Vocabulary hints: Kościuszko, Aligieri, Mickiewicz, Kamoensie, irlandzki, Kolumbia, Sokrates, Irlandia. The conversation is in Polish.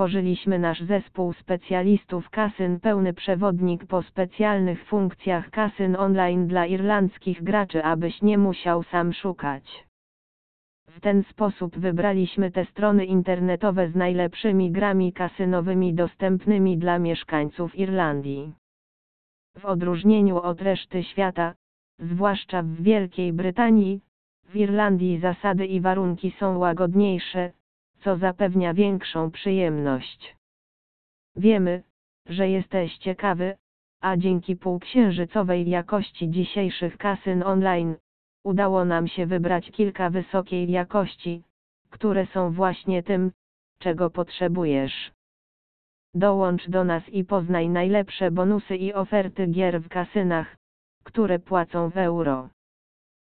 stworzyliśmy nasz zespół specjalistów kasyn, pełny przewodnik po specjalnych funkcjach kasyn online dla irlandzkich graczy, abyś nie musiał sam szukać. W ten sposób wybraliśmy te strony internetowe z najlepszymi grami kasynowymi dostępnymi dla mieszkańców Irlandii. W odróżnieniu od reszty świata, zwłaszcza w Wielkiej Brytanii, w Irlandii zasady i warunki są łagodniejsze, co zapewnia większą przyjemność. Wiemy, że jesteś ciekawy, a dzięki półksiężycowej jakości dzisiejszych kasyn online, udało nam się wybrać kilka wysokiej jakości, które są właśnie tym, czego potrzebujesz. Dołącz do nas i poznaj najlepsze bonusy i oferty gier w kasynach, które płacą w euro.